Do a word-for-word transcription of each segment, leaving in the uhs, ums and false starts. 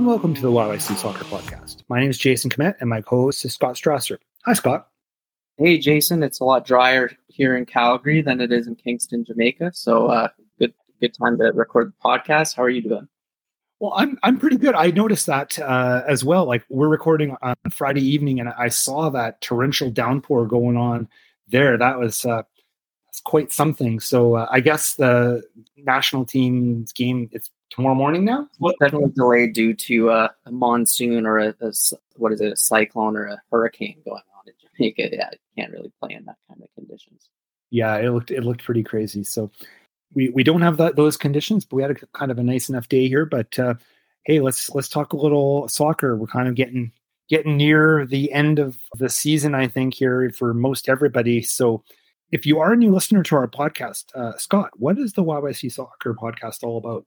and welcome to the Y Y C Soccer Podcast. My name is Jason Komet, and my co-host is Scott Strasser. Hi, Scott. Hey, Jason. It's a lot drier here in Calgary than it is in Kingston, Jamaica. So uh, good good time to record the podcast. How are you doing? Well, I'm I'm pretty good. I noticed that uh, as well. Like, we're recording on Friday evening, and I saw that torrential downpour going on there. That was uh, that's quite something. So uh, I guess the national team's game, it's tomorrow morning now? Well, that's a delay due to uh, a monsoon or a, a, what is it, a cyclone or a hurricane going on in Jamaica. Yeah, you can't really play in that kind of conditions. Yeah, it looked it looked pretty crazy. So we, we don't have that those conditions, but we had a kind of a nice enough day here. But uh, hey, let's let's talk a little soccer. We're kind of getting getting near the end of the season, I think, here for most everybody. So if you are a new listener to our podcast, uh, Scott, what is the Y Y C Soccer Podcast all about?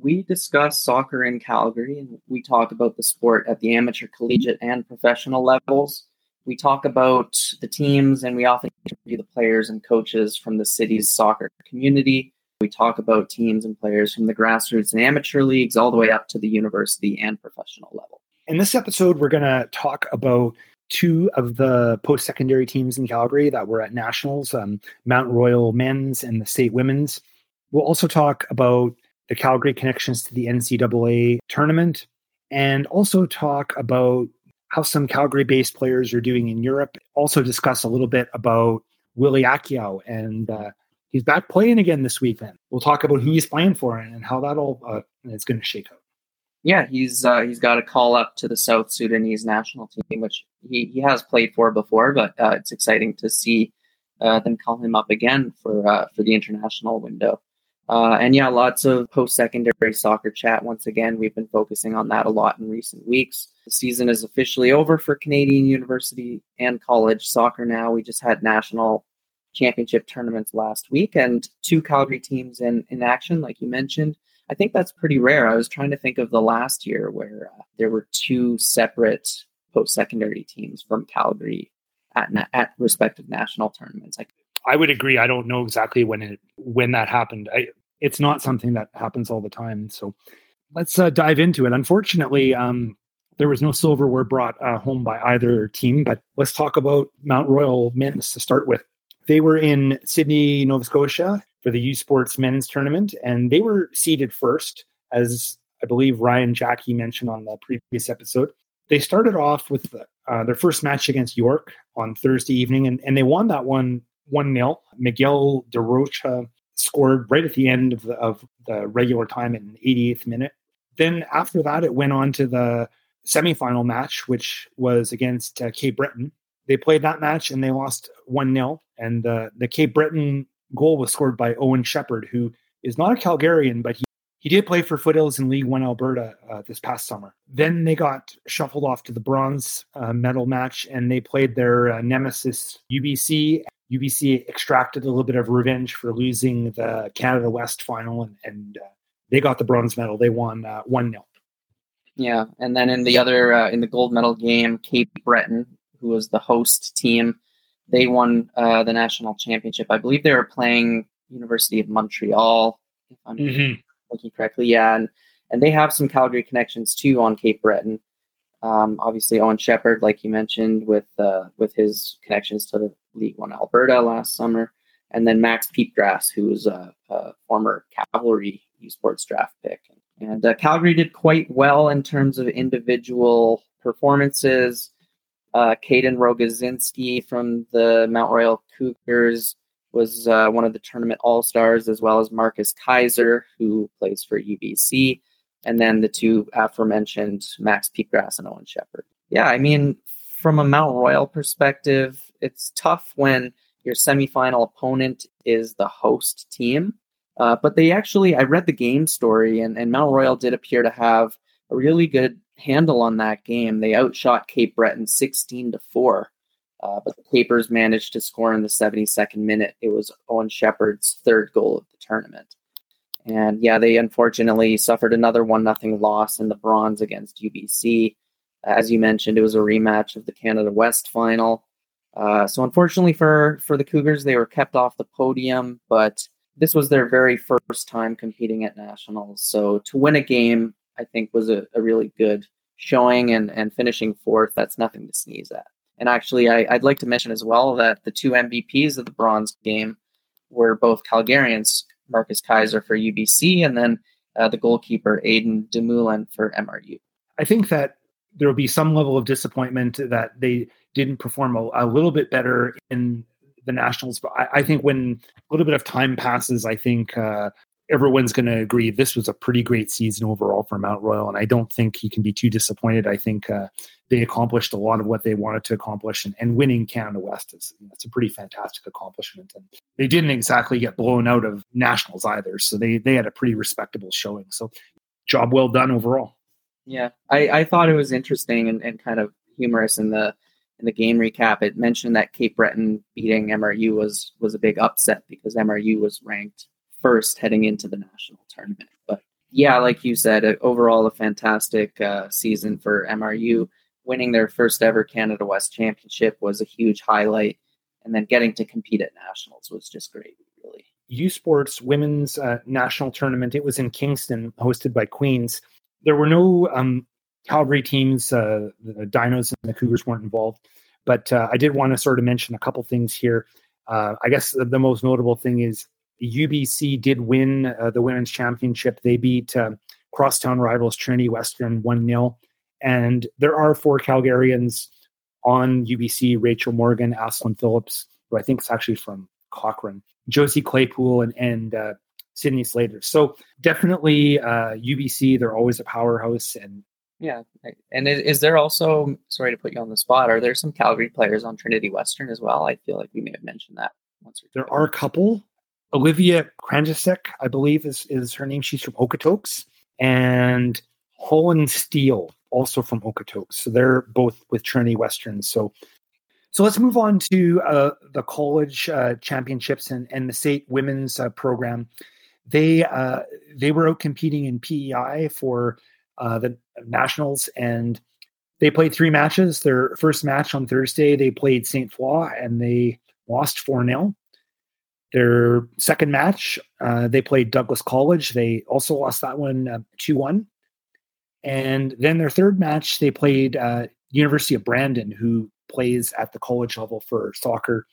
We discuss soccer in Calgary, and we talk about the sport at the amateur, collegiate, and professional levels. We talk about the teams, and we often interview the players and coaches from the city's soccer community. We talk about teams and players from the grassroots and amateur leagues all the way up to the university and professional level. In this episode, we're going to talk about two of the post-secondary teams in Calgary that were at Nationals, um, Mount Royal Men's and the SAIT Women's. We'll also talk about the Calgary connections to the N C double A tournament, and also talk about how some Calgary-based players are doing in Europe. Also discuss a little bit about Willie Akio, and uh, he's back playing again this weekend. We'll talk about who he's playing for and how that all uh, is going to shake out. Yeah, he's uh, he's got a call up to the South Sudanese national team, which he, he has played for before, but uh, it's exciting to see uh, them call him up again for uh, for the international window. Uh, and yeah, lots of post-secondary soccer chat. Once again, we've been focusing on that a lot in recent weeks. The season is officially over for Canadian university and college soccer now. We just had national championship tournaments last week and two Calgary teams in, in action, like you mentioned. I think that's pretty rare. I was trying to think of the last year where uh, there were two separate post-secondary teams from Calgary at, na- at respective national tournaments. I I would agree. I don't know exactly when it when that happened. I, it's not something that happens all the time. So let's uh, dive into it. Unfortunately, um, there was no silverware brought uh, home by either team, but let's talk about Mount Royal Men's to start with. They were in Sydney, Nova Scotia for the U Sports men's tournament, and they were seeded first, as I believe Ryan Jackie mentioned on the previous episode. They started off with uh, their first match against York on Thursday evening, and, and they won that one one nil. Miguel De Rocha scored right at the end of the, of the regular time in the eighty-eighth minute. Then after that, it went on to the semifinal match, which was against uh, Cape Breton. They played that match and they lost one nil. And uh, the Cape Breton goal was scored by Owen Shepard, who is not a Calgarian, but he, he did play for Foothills in League One Alberta uh, this past summer. Then they got shuffled off to the bronze uh, medal match, and they played their uh, nemesis U B C. U B C extracted a little bit of revenge for losing the Canada West final, and, and uh, they got the bronze medal. They won uh, one nil. Yeah, and then in the other, uh, in the gold medal game, Cape Breton, who was the host team, they won uh, the national championship. I believe they were playing University of Montreal, if I'm mm-hmm. looking correctly. Yeah, and, and they have some Calgary connections, too, on Cape Breton. Um, obviously, Owen Shepard, like you mentioned, with uh, with his connections to the League One Alberta last summer, and then Max Peetgrass, who was a, a former Cavalry U Sports draft pick. And uh, Calgary did quite well in terms of individual performances. Uh, Kaden Rogozinski from the Mount Royal Cougars was uh, one of the tournament all-stars, as well as Marcus Kaiser, who plays for U B C. And then the two aforementioned, Max Peetgrass and Owen Shepard. Yeah, I mean, from a Mount Royal perspective, it's tough when your semifinal opponent is the host team. Uh, but they actually, I read the game story, and, and Mount Royal did appear to have a really good handle on that game. They outshot Cape Breton sixteen to four, uh, but the Capers managed to score in the seventy-second minute. It was Owen Shepard's third goal of the tournament. And yeah, they unfortunately suffered another one nothing loss in the bronze against U B C. As you mentioned, it was a rematch of the Canada West final. Uh, so unfortunately for, for the Cougars, they were kept off the podium, but this was their very first time competing at Nationals. So to win a game I think was a, a really good showing, and, and finishing fourth, that's nothing to sneeze at. And actually, I, I'd like to mention as well that the two M V Ps of the bronze game were both Calgarians, Marcus Kaiser for U B C, and then uh, the goalkeeper, Aiden Demoulin for M R U. I think that there will be some level of disappointment that they didn't perform a, a little bit better in the Nationals. But I, I think when a little bit of time passes, I think uh, everyone's going to agree this was a pretty great season overall for Mount Royal, and I don't think he can be too disappointed. I think uh, they accomplished a lot of what they wanted to accomplish, and, and winning Canada West is that's a pretty fantastic accomplishment. And they didn't exactly get blown out of Nationals either, so they they had a pretty respectable showing. So job well done overall. Yeah, I, I thought it was interesting and, and kind of humorous in the in the game recap. It mentioned that Cape Breton beating M R U was was a big upset because M R U was ranked first heading into the national tournament. But yeah, like you said, uh, overall a fantastic uh, season for M R U. Winning their first ever Canada West Championship was a huge highlight, and then getting to compete at Nationals was just great, really. U Sports Women's uh, National Tournament, it was in Kingston, hosted by Queens. There were no um, Calgary teams, uh, the Dinos and the Cougars weren't involved, but uh, I did want to sort of mention a couple things here. Uh, I guess the, the most notable thing is U B C did win uh, the women's championship. They beat uh, crosstown rivals Trinity Western one nil, and there are four Calgarians on U B C: Rachel Morgan, Aslan Phillips, who I think is actually from Cochrane, Josie Claypool, and, and uh, Sydney Slater. So definitely uh, U B C, they're always a powerhouse. And yeah. And is, is there also, sorry to put you on the spot, are there some Calgary players on Trinity Western as well? I feel like we may have mentioned that once or two. There are a couple. Olivia Kranjicek, I believe is, is her name. She's from Okotoks. And Holland Steele, also from Okotoks. So they're both with Trinity Western. So So let's move on to uh, the college uh, championships and, and the SAIT women's uh, program. They uh, they were out competing in P E I for uh, the Nationals, and they played three matches. Their first match on Thursday, they played Saint Foy, and they lost four nil. Their second match, uh, they played Douglas College. They also lost that one uh, two one. And then their third match, they played uh, University of Brandon, who plays at the college level for soccer.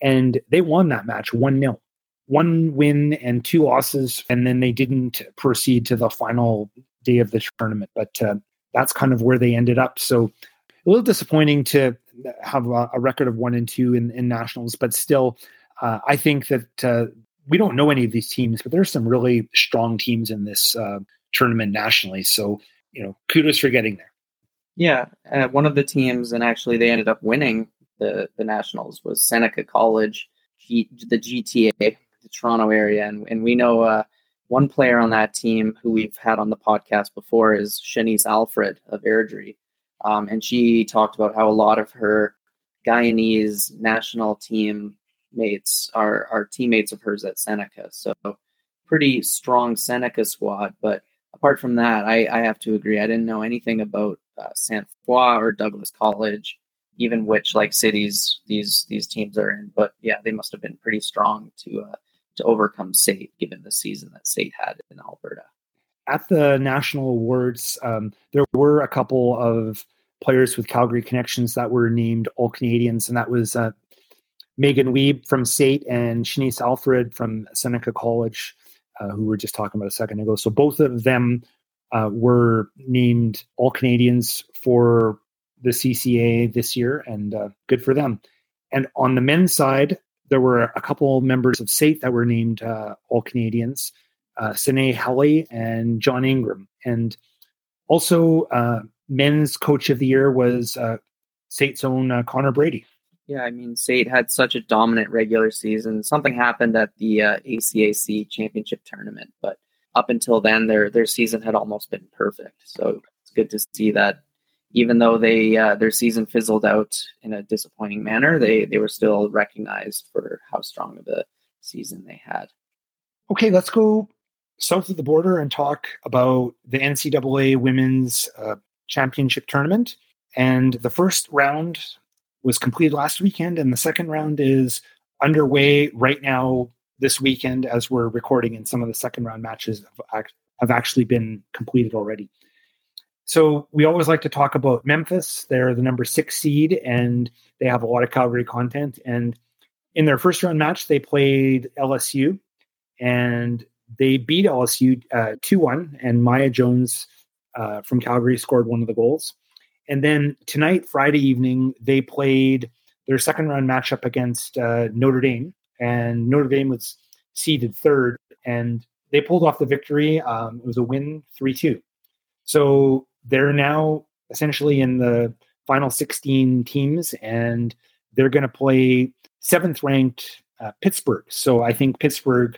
And they won that match one nil. One win and two losses, and then they didn't proceed to the final day of the tournament. But uh, that's kind of where they ended up. So a little disappointing to have a, a record of one and two in, in Nationals. But still, uh, I think that uh, we don't know any of these teams, but there's some really strong teams in this uh, tournament nationally. So, you know, kudos for getting there. Yeah, uh, one of the teams, and actually they ended up winning the, the Nationals, was Seneca College, G- the G T A. The Toronto area, and, and we know uh, one player on that team who we've had on the podcast before is Shanice Alfred of Airdrie, um, and she talked about how a lot of her Guyanese national team mates are, are teammates of hers at Seneca, so pretty strong Seneca squad. But apart from that, I, I have to agree, I didn't know anything about uh, Saint Foy or Douglas College, even which like cities these these teams are in. But yeah, they must have been pretty strong to uh, to overcome SAIT, given the season that SAIT had in Alberta. At the National Awards, um, there were a couple of players with Calgary connections that were named All-Canadians, and that was uh, Megan Wiebe from SAIT and Shanice Alfred from Seneca College, uh, who we were just talking about a second ago. So both of them uh, were named All-Canadians for the C C A this year, and uh, good for them. And on the men's side, there were a couple members of SAIT that were named uh, All-Canadians, uh, Sine Helly and John Ingram. And also, uh, men's coach of the year was uh, SAIT's own uh, Connor Brady. Yeah, I mean, SAIT had such a dominant regular season. Something happened at the uh, A C A C championship tournament, but up until then, their their season had almost been perfect. So it's good to see that even though they uh, their season fizzled out in a disappointing manner, they they were still recognized for how strong of a season they had. Okay, let's go south of the border and talk about the N C double A Women's uh, Championship Tournament. And the first round was completed last weekend, and the second round is underway right now this weekend as we're recording, and some of the second round matches have, act- have actually been completed already. So we always like to talk about Memphis. They're the number six seed, and they have a lot of Cavalry content. And in their first round match, they played L S U, and they beat L S U uh, two one, and Maya Jones uh, from Calgary scored one of the goals. And then tonight, Friday evening, they played their second round matchup against uh, Notre Dame, and Notre Dame was seeded third, and they pulled off the victory. Um, it was a win three two. So they're now essentially in the final sixteen teams, and they're going to play seventh-ranked uh, Pittsburgh. So I think Pittsburgh,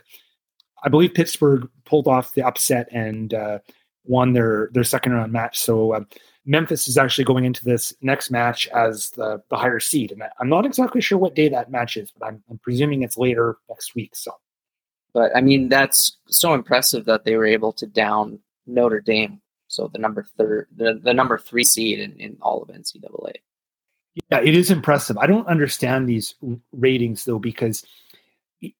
I believe Pittsburgh pulled off the upset and uh, won their, their second-round match. So uh, Memphis is actually going into this next match as the, the higher seed. And I'm not exactly sure what day that match is, but I'm, I'm presuming it's later next week. So, But, I mean, that's so impressive that they were able to down Notre Dame. So the number third, the, the number three seed in, in all of N C double A. Yeah, it is impressive. I don't understand these ratings, though, because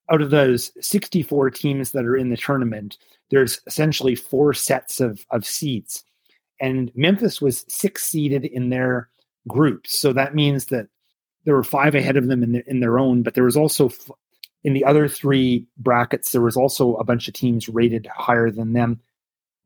out of those sixty-four teams that are in the tournament, there's essentially four sets of, of seeds. And Memphis was six seeded in their group. So that means that there were five ahead of them in, the, in their own, but there was also f- in the other three brackets, there was also a bunch of teams rated higher than them.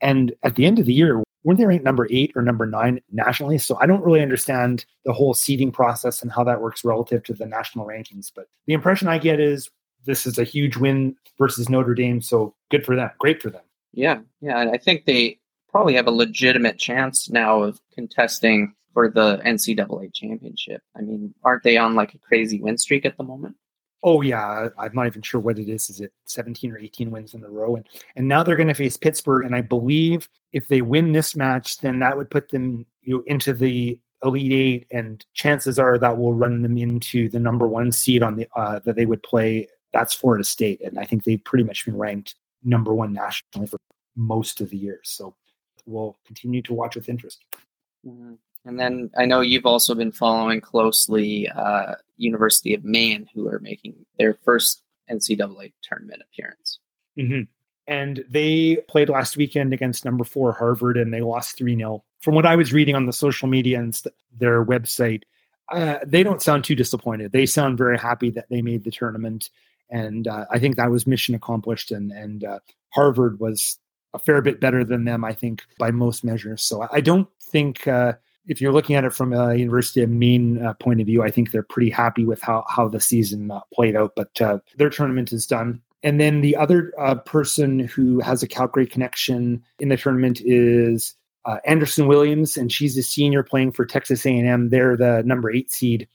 And at the end of the year, weren't they ranked number eight or number nine nationally? So I don't really understand the whole seeding process and how that works relative to the national rankings. But the impression I get is this is a huge win versus Notre Dame. So good for them. Great for them. Yeah. Yeah. And I think they probably have a legitimate chance now of contesting for the N C double A championship. I mean, aren't they on like a crazy win streak at the moment? Oh, yeah. I'm not even sure what it is. Is it seventeen or eighteen wins in a row? And and now they're going to face Pittsburgh. And I believe if they win this match, then that would put them you know, into the Elite Eight. And chances are that will run them into the number one seed on the uh, that they would play. That's Florida State. And I think they've pretty much been ranked number one nationally for most of the year. So we'll continue to watch with interest. Mm-hmm. And then I know you've also been following closely uh, University of Maine, who are making their first N C double A tournament appearance. Mm-hmm. And they played last weekend against number four Harvard, and they lost three nil. From what I was reading on the social media and st- their website, uh, they don't sound too disappointed. They sound very happy that they made the tournament. And uh, I think that was mission accomplished. And, and uh, Harvard was a fair bit better than them, I think, by most measures. So I, I don't think... Uh, If you're looking at it from a University of Maine uh, point of view, I think they're pretty happy with how, how the season uh, played out, but uh, their tournament is done. And then the other uh, person who has a Calgary connection in the tournament is uh, Anderson Williams, and she's a senior playing for Texas A and M. They're the number eight seed.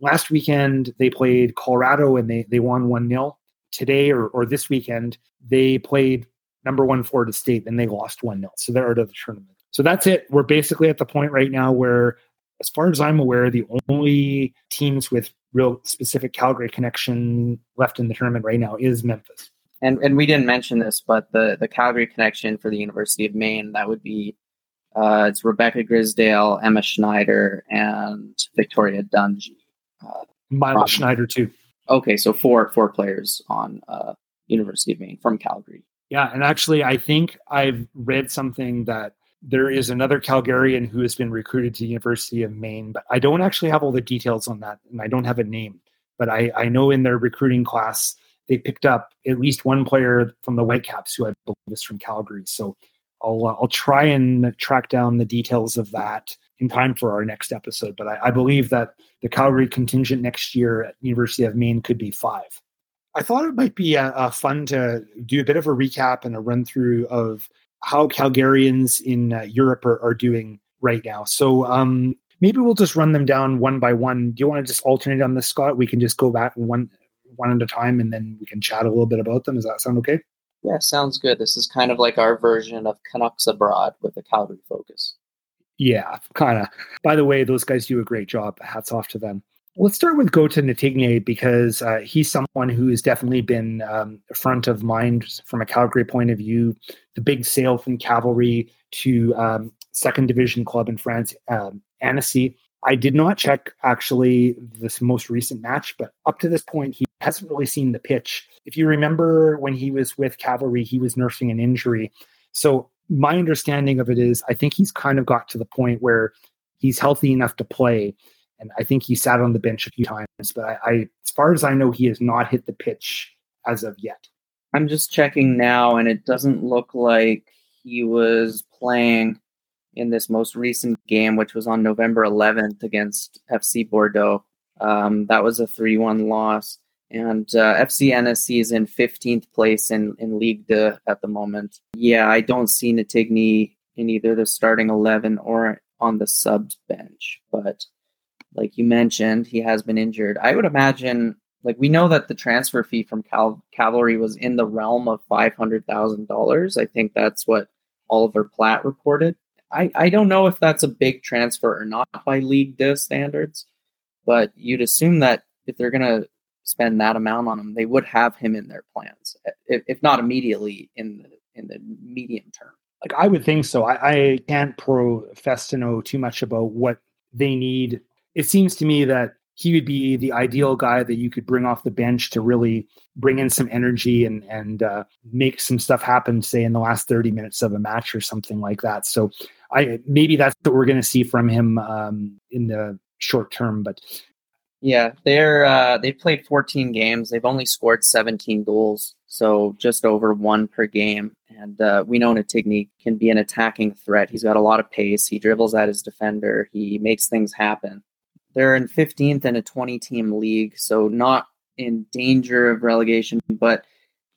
Last weekend, they played Colorado, and they, they won one nil. Today, or, or this weekend, they played number one Florida State, and they lost one nil. So they're out of the tournament. So that's it. We're basically at the point right now where, as far as I'm aware, the only teams with real specific Calgary connection left in the tournament right now is Memphis. And and we didn't mention this, but the, the Calgary connection for the University of Maine, that would be uh, it's Rebecca Grisdale, Emma Schneider, and Victoria Dungy. Uh, Myla Schneider too. Okay, so four four players on uh, University of Maine from Calgary. Yeah, and actually I think I've read something that there is another Calgarian who has been recruited to the University of Maine, but I don't actually have all the details on that, and I don't have a name. But I, I know in their recruiting class, they picked up at least one player from the Whitecaps who I believe is from Calgary. So I'll uh, I'll try and track down the details of that in time for our next episode. But I, I believe that the Calgary contingent next year at University of Maine could be five. I thought it might be uh, uh, fun to do a bit of a recap and a run through of how Calgarians in uh, Europe are, are doing right now. So um, maybe we'll just run them down one by one. Do you want to just alternate on this, Scott? We can just go back one one at a time, and then we can chat a little bit about them. Does that sound okay? Yeah, sounds good. This is kind of like our version of Canucks Abroad with a Calgary focus. Yeah, kind of. By the way, those guys do a great job. Hats off to them. Let's start with Goteh Ntignee, because uh, he's someone who has definitely been um, front of mind from a Calgary point of view. The big sale from Cavalry to um, second division club in France, um, Annecy. I did not check, actually, this most recent match, but up to this point, he hasn't really seen the pitch. If you remember when he was with Cavalry, he was nursing an injury. So my understanding of it is I think he's kind of got to the point where he's healthy enough to play. And I think he sat on the bench a few times, but I, I as far as I know, he has not hit the pitch as of yet. I'm just checking now, and it doesn't look like he was playing in this most recent game, which was on November eleventh against F C Bordeaux. Um, that was a three one loss. And uh, F C N S C is in fifteenth place in, in Ligue two at the moment. Yeah, I don't see Ntignee in either the starting eleven or on the subs bench. But like you mentioned, he has been injured. I would imagine, like, we know that the transfer fee from Cal- Cavalry was in the realm of five hundred thousand dollars. I think that's what Oliver Platt reported. I, I don't know if that's a big transfer or not by Ligue two standards, but you'd assume that if they're going to spend that amount on him, they would have him in their plans, if, if not immediately, in the in the medium term. Like, I would think so. I, I can't profess to know too much about what they need. It seems to me that he would be the ideal guy that you could bring off the bench to really bring in some energy and and uh, make some stuff happen, say, in the last thirty minutes of a match or something like that. So I maybe that's what we're going to see from him um, in the short term. But yeah, they're uh, they've played fourteen games. They've only scored seventeen goals, so just over one per game. And uh, we know Ntignee can be an attacking threat. He's got a lot of pace. He dribbles at his defender. He makes things happen. They're in fifteenth in a twenty-team league, so not in danger of relegation, but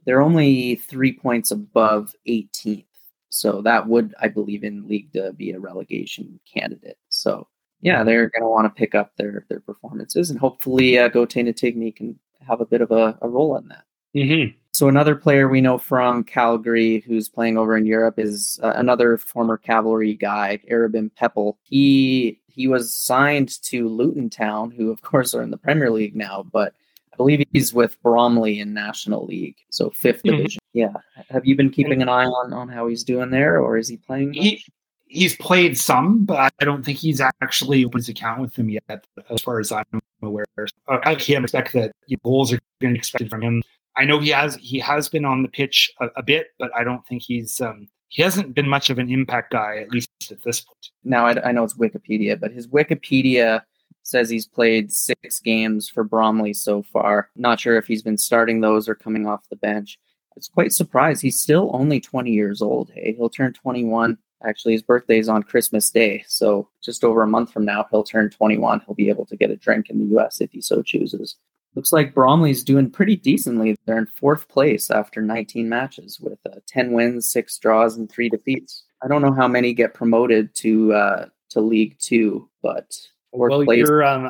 they're only three points above eighteenth. So that would, I believe, in Ligue two be a relegation candidate. So, yeah, they're going to want to pick up their, their performances, and hopefully uh, Goteh Ntignee can have a bit of a, a role in that. Mm-hmm. So another player we know from Calgary who's playing over in Europe is uh, another former Cavalry guy, Arabin Pepel. He... He was signed to Luton Town, who, of course, are in the Premier League now, but I believe he's with Bromley in National League, so fifth mm-hmm. division. Yeah. Have you been keeping an eye on, on how he's doing there, or is he playing? He, he's played some, but I don't think he's actually opened his account with them yet, as far as I'm aware. I can't expect that goals are going to be expected from him. I know he has he has been on the pitch a, a bit, but I don't think he's um, – he hasn't been much of an impact guy, at least at this point. Now, I, I know it's Wikipedia, but his Wikipedia says he's played six games for Bromley so far. Not sure if he's been starting those or coming off the bench. It's quite surprised. He's still only twenty years old. Hey, he'll turn twenty-one. Actually, his birthday is on Christmas Day. So just over a month from now, he'll turn twenty-one. He'll be able to get a drink in the U S if he so chooses. Looks like Bromley's doing pretty decently. They're in fourth place after nineteen matches with uh, ten wins, six draws, and three defeats. I don't know how many get promoted to uh, to League Two, but fourth well, place, um,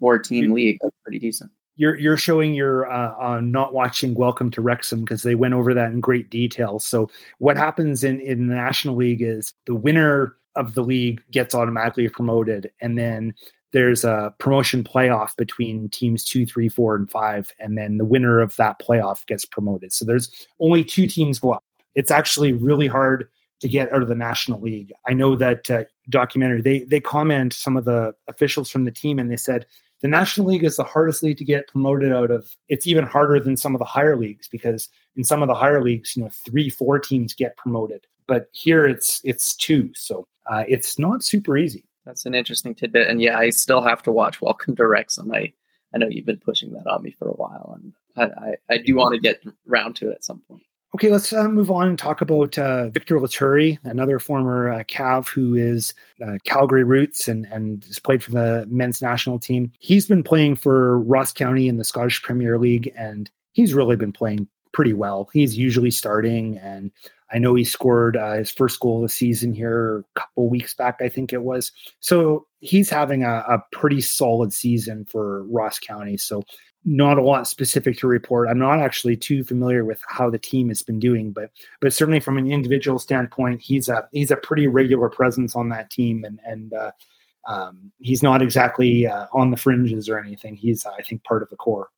four-team league, that's pretty decent. You're you're showing your uh, uh, not watching Welcome to Wrexham because they went over that in great detail. So what happens in, in the National League is the winner of the league gets automatically promoted, and then there's a promotion playoff between teams two, three, four, and five, and then the winner of that playoff gets promoted. So there's only two teams go up. It's actually really hard to get out of the National League. I know that uh, documentary, they they comment, some of the officials from the team, and they said, the National League is the hardest league to get promoted out of. It's even harder than some of the higher leagues, because in some of the higher leagues, you know, three, four teams get promoted. But here it's, it's two, so uh, it's not super easy. That's an interesting tidbit. And yeah, I still have to watch Welcome to Wrexham. I, I know you've been pushing that on me for a while, and I, I, I do want to get round to it at some point. Okay, let's uh, move on and talk about uh, Victor Lauturi, another former uh, Cav who is uh, Calgary roots and, and has played for the men's national team. He's been playing for Ross County in the Scottish Premier League, and he's really been playing pretty well. He's usually starting, and I know he scored uh, his first goal of the season here a couple weeks back, I think it was. So he's having a, a pretty solid season for Ross County. So not a lot specific to report. I'm not actually too familiar with how the team has been doing, but but certainly from an individual standpoint, he's a he's a pretty regular presence on that team, and and uh, um, he's not exactly uh, on the fringes or anything. He's, I think, part of the core.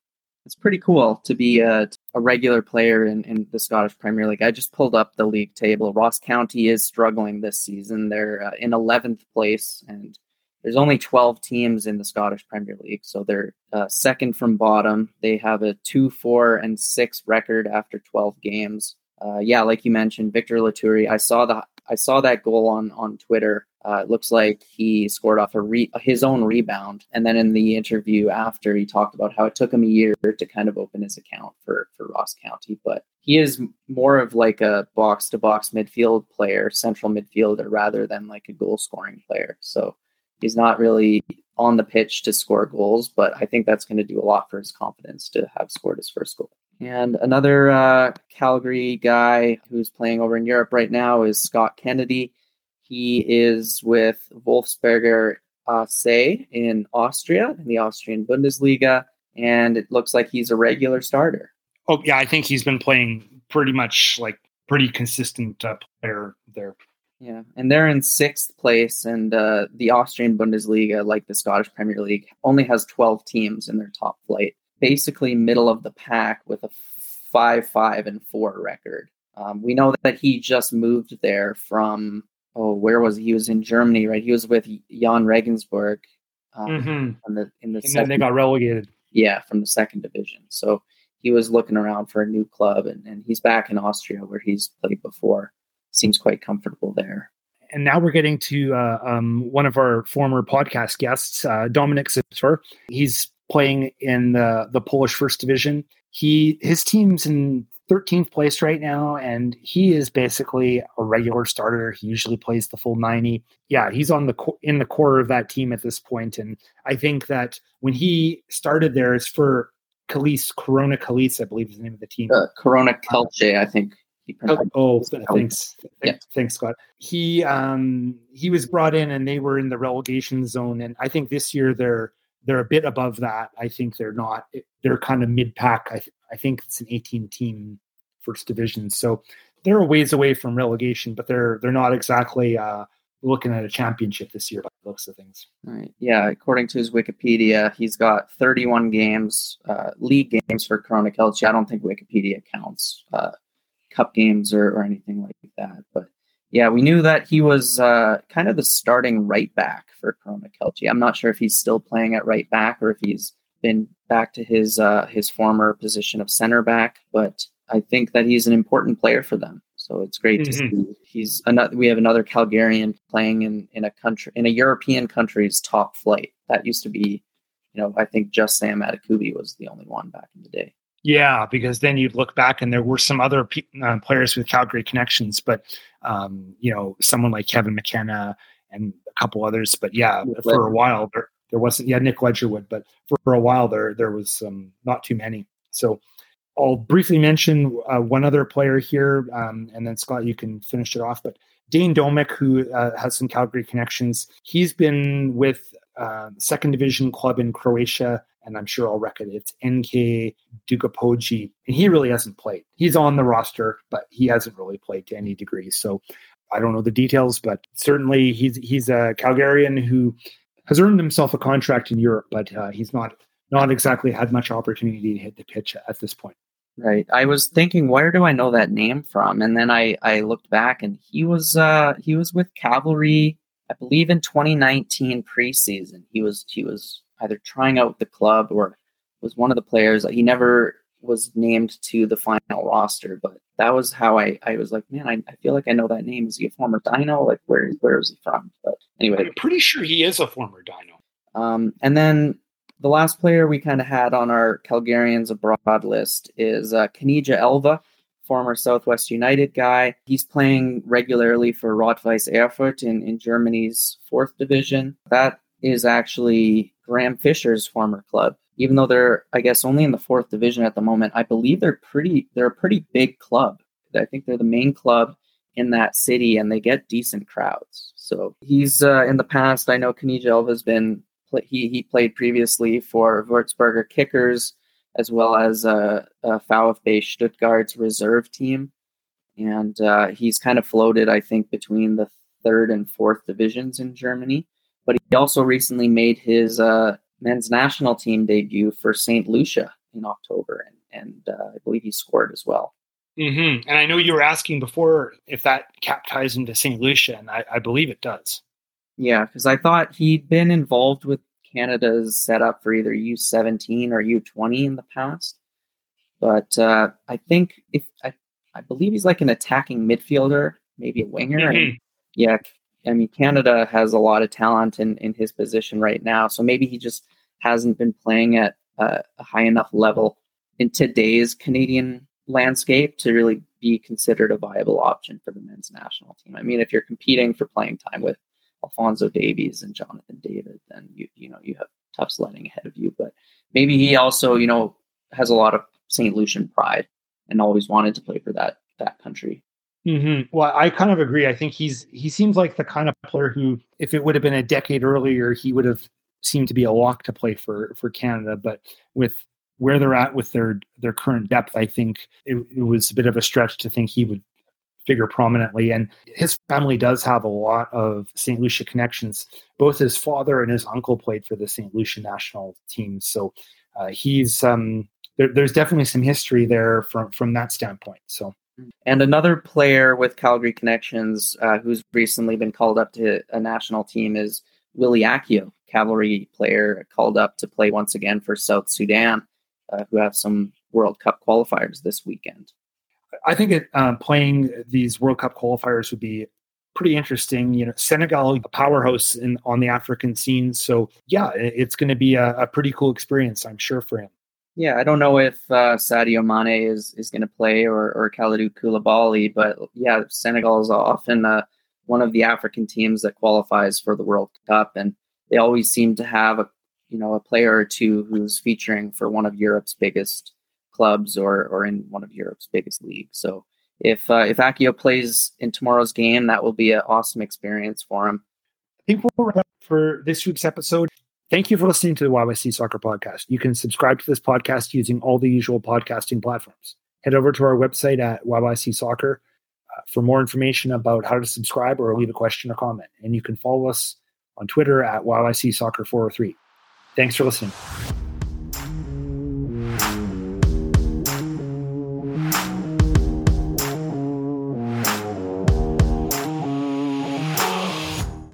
It's pretty cool to be a, a regular player in, in the Scottish Premier League. I just pulled up the league table. Ross County is struggling this season. They're uh, in eleventh place, and there's only twelve teams in the Scottish Premier League, so they're uh, second from bottom. They have a two four and six record after twelve games. uh, yeah, like you mentioned, Victor Latourie, I saw the I saw that goal on on Twitter. Uh, it looks like he scored off a re- his own rebound. And then in the interview after, he talked about how it took him a year to kind of open his account for, for Ross County. But he is more of like a box-to-box midfield player, central midfielder, rather than like a goal-scoring player. So he's not really on the pitch to score goals, but I think that's going to do a lot for his confidence to have scored his first goal. And another uh, Calgary guy who's playing over in Europe right now is Scott Kennedy. He is with Wolfsberger A C in Austria, in the Austrian Bundesliga, and it looks like he's a regular starter. Oh, yeah, I think he's been playing pretty much like pretty consistent uh, player there. Yeah, and they're in sixth place, and uh, the Austrian Bundesliga, like the Scottish Premier League, only has twelve teams in their top flight, basically middle of the pack with a five five and four record. Um, we know that he just moved there from... Oh, where was he? He was in Germany, right? He was with Jan Regensburg. Um, mm-hmm. in the, in the and second, then they got relegated. Yeah, from the second division. So he was looking around for a new club, and, and he's back in Austria where he's played before. Seems quite comfortable there. And now we're getting to uh, um, one of our former podcast guests, uh, Dominik Zator. He's playing in the, the Polish First Division. He His team's in thirteenth place right now, and he is basically a regular starter. He usually plays the full ninety. Yeah, he's on the in the core of that team at this point, and I think that when he started there, it's for Calice, Corona Calice, I believe is the name of the team. Uh, Corona Calce, I think. He oh, oh thanks, yeah. thanks, Scott. He um he was brought in, and they were in the relegation zone, and I think this year they're they're a bit above that. I think they're not. They're kind of mid pack. I. Th- I think it's an eighteen-team first division, so they're a ways away from relegation, but they're they're not exactly uh, looking at a championship this year by the looks of things. All right. Yeah, according to his Wikipedia, he's got thirty-one games, uh, league games for Corona Calcio. I don't think Wikipedia counts uh, cup games or, or anything like that. But yeah, we knew that he was uh, kind of the starting right back for Corona Calcio. I'm not sure if he's still playing at right back or if he's been back to his uh, his former position of center back, but I think that he's an important player for them. So it's great mm-hmm. to see he's another. We have another Calgarian playing in, in a country in a European country's top flight. That used to be, you know, I think just Sam Atakubi was the only one back in the day. Yeah, because then you'd look back and there were some other pe- uh, players with Calgary connections, but um, you know, someone like Kevin McKenna and a couple others. But yeah, yeah for right. a while. There, There wasn't, yeah, Nick Ledgerwood, but for a while there, there was um, not too many. So I'll briefly mention uh, one other player here, um, and then Scott, you can finish it off. But Dane Domek, who uh, has some Calgary connections, he's been with uh, second division club in Croatia, and I'm sure I'll wreck it. It's N K Dugapoji, and he really hasn't played. He's on the roster, but he hasn't really played to any degree. So I don't know the details, but certainly he's he's a Calgarian who has earned himself a contract in Europe, but uh, he's not not exactly had much opportunity to hit the pitch at this point. Right. I was thinking, where do I know that name from? And then I, I looked back, and he was uh, he was with Cavalry, I believe, in twenty nineteen preseason. He was he was either trying out the club or was one of the players. He never was named to the final roster, but that was how I, I was like, man, I, I feel like I know that name. Is he a former Dino? Like, where where is he from? But anyway, I'm pretty sure he is a former Dino. Um, and then the last player we kind of had on our Calgarians abroad list is uh, Kanija Elva, former Southwest United guy. He's playing regularly for Rot-Weiss Erfurt in, in Germany's fourth division. That is actually Graham Fisher's former club. Even though they're, I guess, only in the fourth division at the moment, I believe they're pretty. They're a pretty big club. I think they're the main club in that city, and they get decent crowds. So he's uh, in the past. I know Kanija Elva has been. He he played previously for Würzburger Kickers as well as uh, uh, VfB Stuttgart's reserve team, and uh, he's kind of floated, I think, between the third and fourth divisions in Germany. But he also recently made his. Uh, men's national team debut for Saint Lucia in October. And, and uh, I believe he scored as well. Mm-hmm. And I know you were asking before if that cap ties into Saint Lucia, and I, I believe it does. Yeah, because I thought he'd been involved with Canada's setup for either U seventeen or U twenty in the past. But uh, I think if I, I believe he's like an attacking midfielder, maybe a winger. Mm-hmm. And yeah, I mean, Canada has a lot of talent in, in his position right now. So maybe he just hasn't been playing at uh, a high enough level in today's Canadian landscape to really be considered a viable option for the men's national team. I mean, if you're competing for playing time with Alphonso Davies and Jonathan David, then you you know you have tough sledding ahead of you. But maybe he also, you know, has a lot of Saint Lucian pride and always wanted to play for that that country. Mm-hmm. Well, I kind of agree. I think he's he seems like the kind of player who, if it would have been a decade earlier, he would have seemed to be a lock to play for for Canada. But with where they're at with their their current depth, I think it, it was a bit of a stretch to think he would figure prominently. And his family does have a lot of Saint Lucia connections. Both his father and his uncle played for the Saint Lucia national team. So uh, he's um, there, there's definitely some history there from, from that standpoint. So, and another player with Calgary connections uh, who's recently been called up to a national team is Willie Akio, Cavalry player called up to play once again for South Sudan, uh, who have some World Cup qualifiers this weekend. I think it, uh, playing these World Cup qualifiers would be pretty interesting. You know, Senegal, a powerhouse in, on the African scene. So, yeah, it, it's going to be a, a pretty cool experience, I'm sure, for him. Yeah, I don't know if uh, Sadio Mane is, is going to play or, or Kalidou Koulibaly, but yeah, Senegal is often uh, one of the African teams that qualifies for the World Cup, and they always seem to have a you know a player or two who's featuring for one of Europe's biggest clubs or or in one of Europe's biggest leagues. So if uh, if Akio plays in tomorrow's game, that will be an awesome experience for him. I think we'll wrap up for this week's episode. Thank you for listening to the Y Y C Soccer Podcast. You can subscribe to this podcast using all the usual podcasting platforms. Head over to our website at Y Y C Soccer uh, for more information about how to subscribe or leave a question or comment. And you can follow us on Twitter at Y Y C Soccer four oh three. Thanks for listening.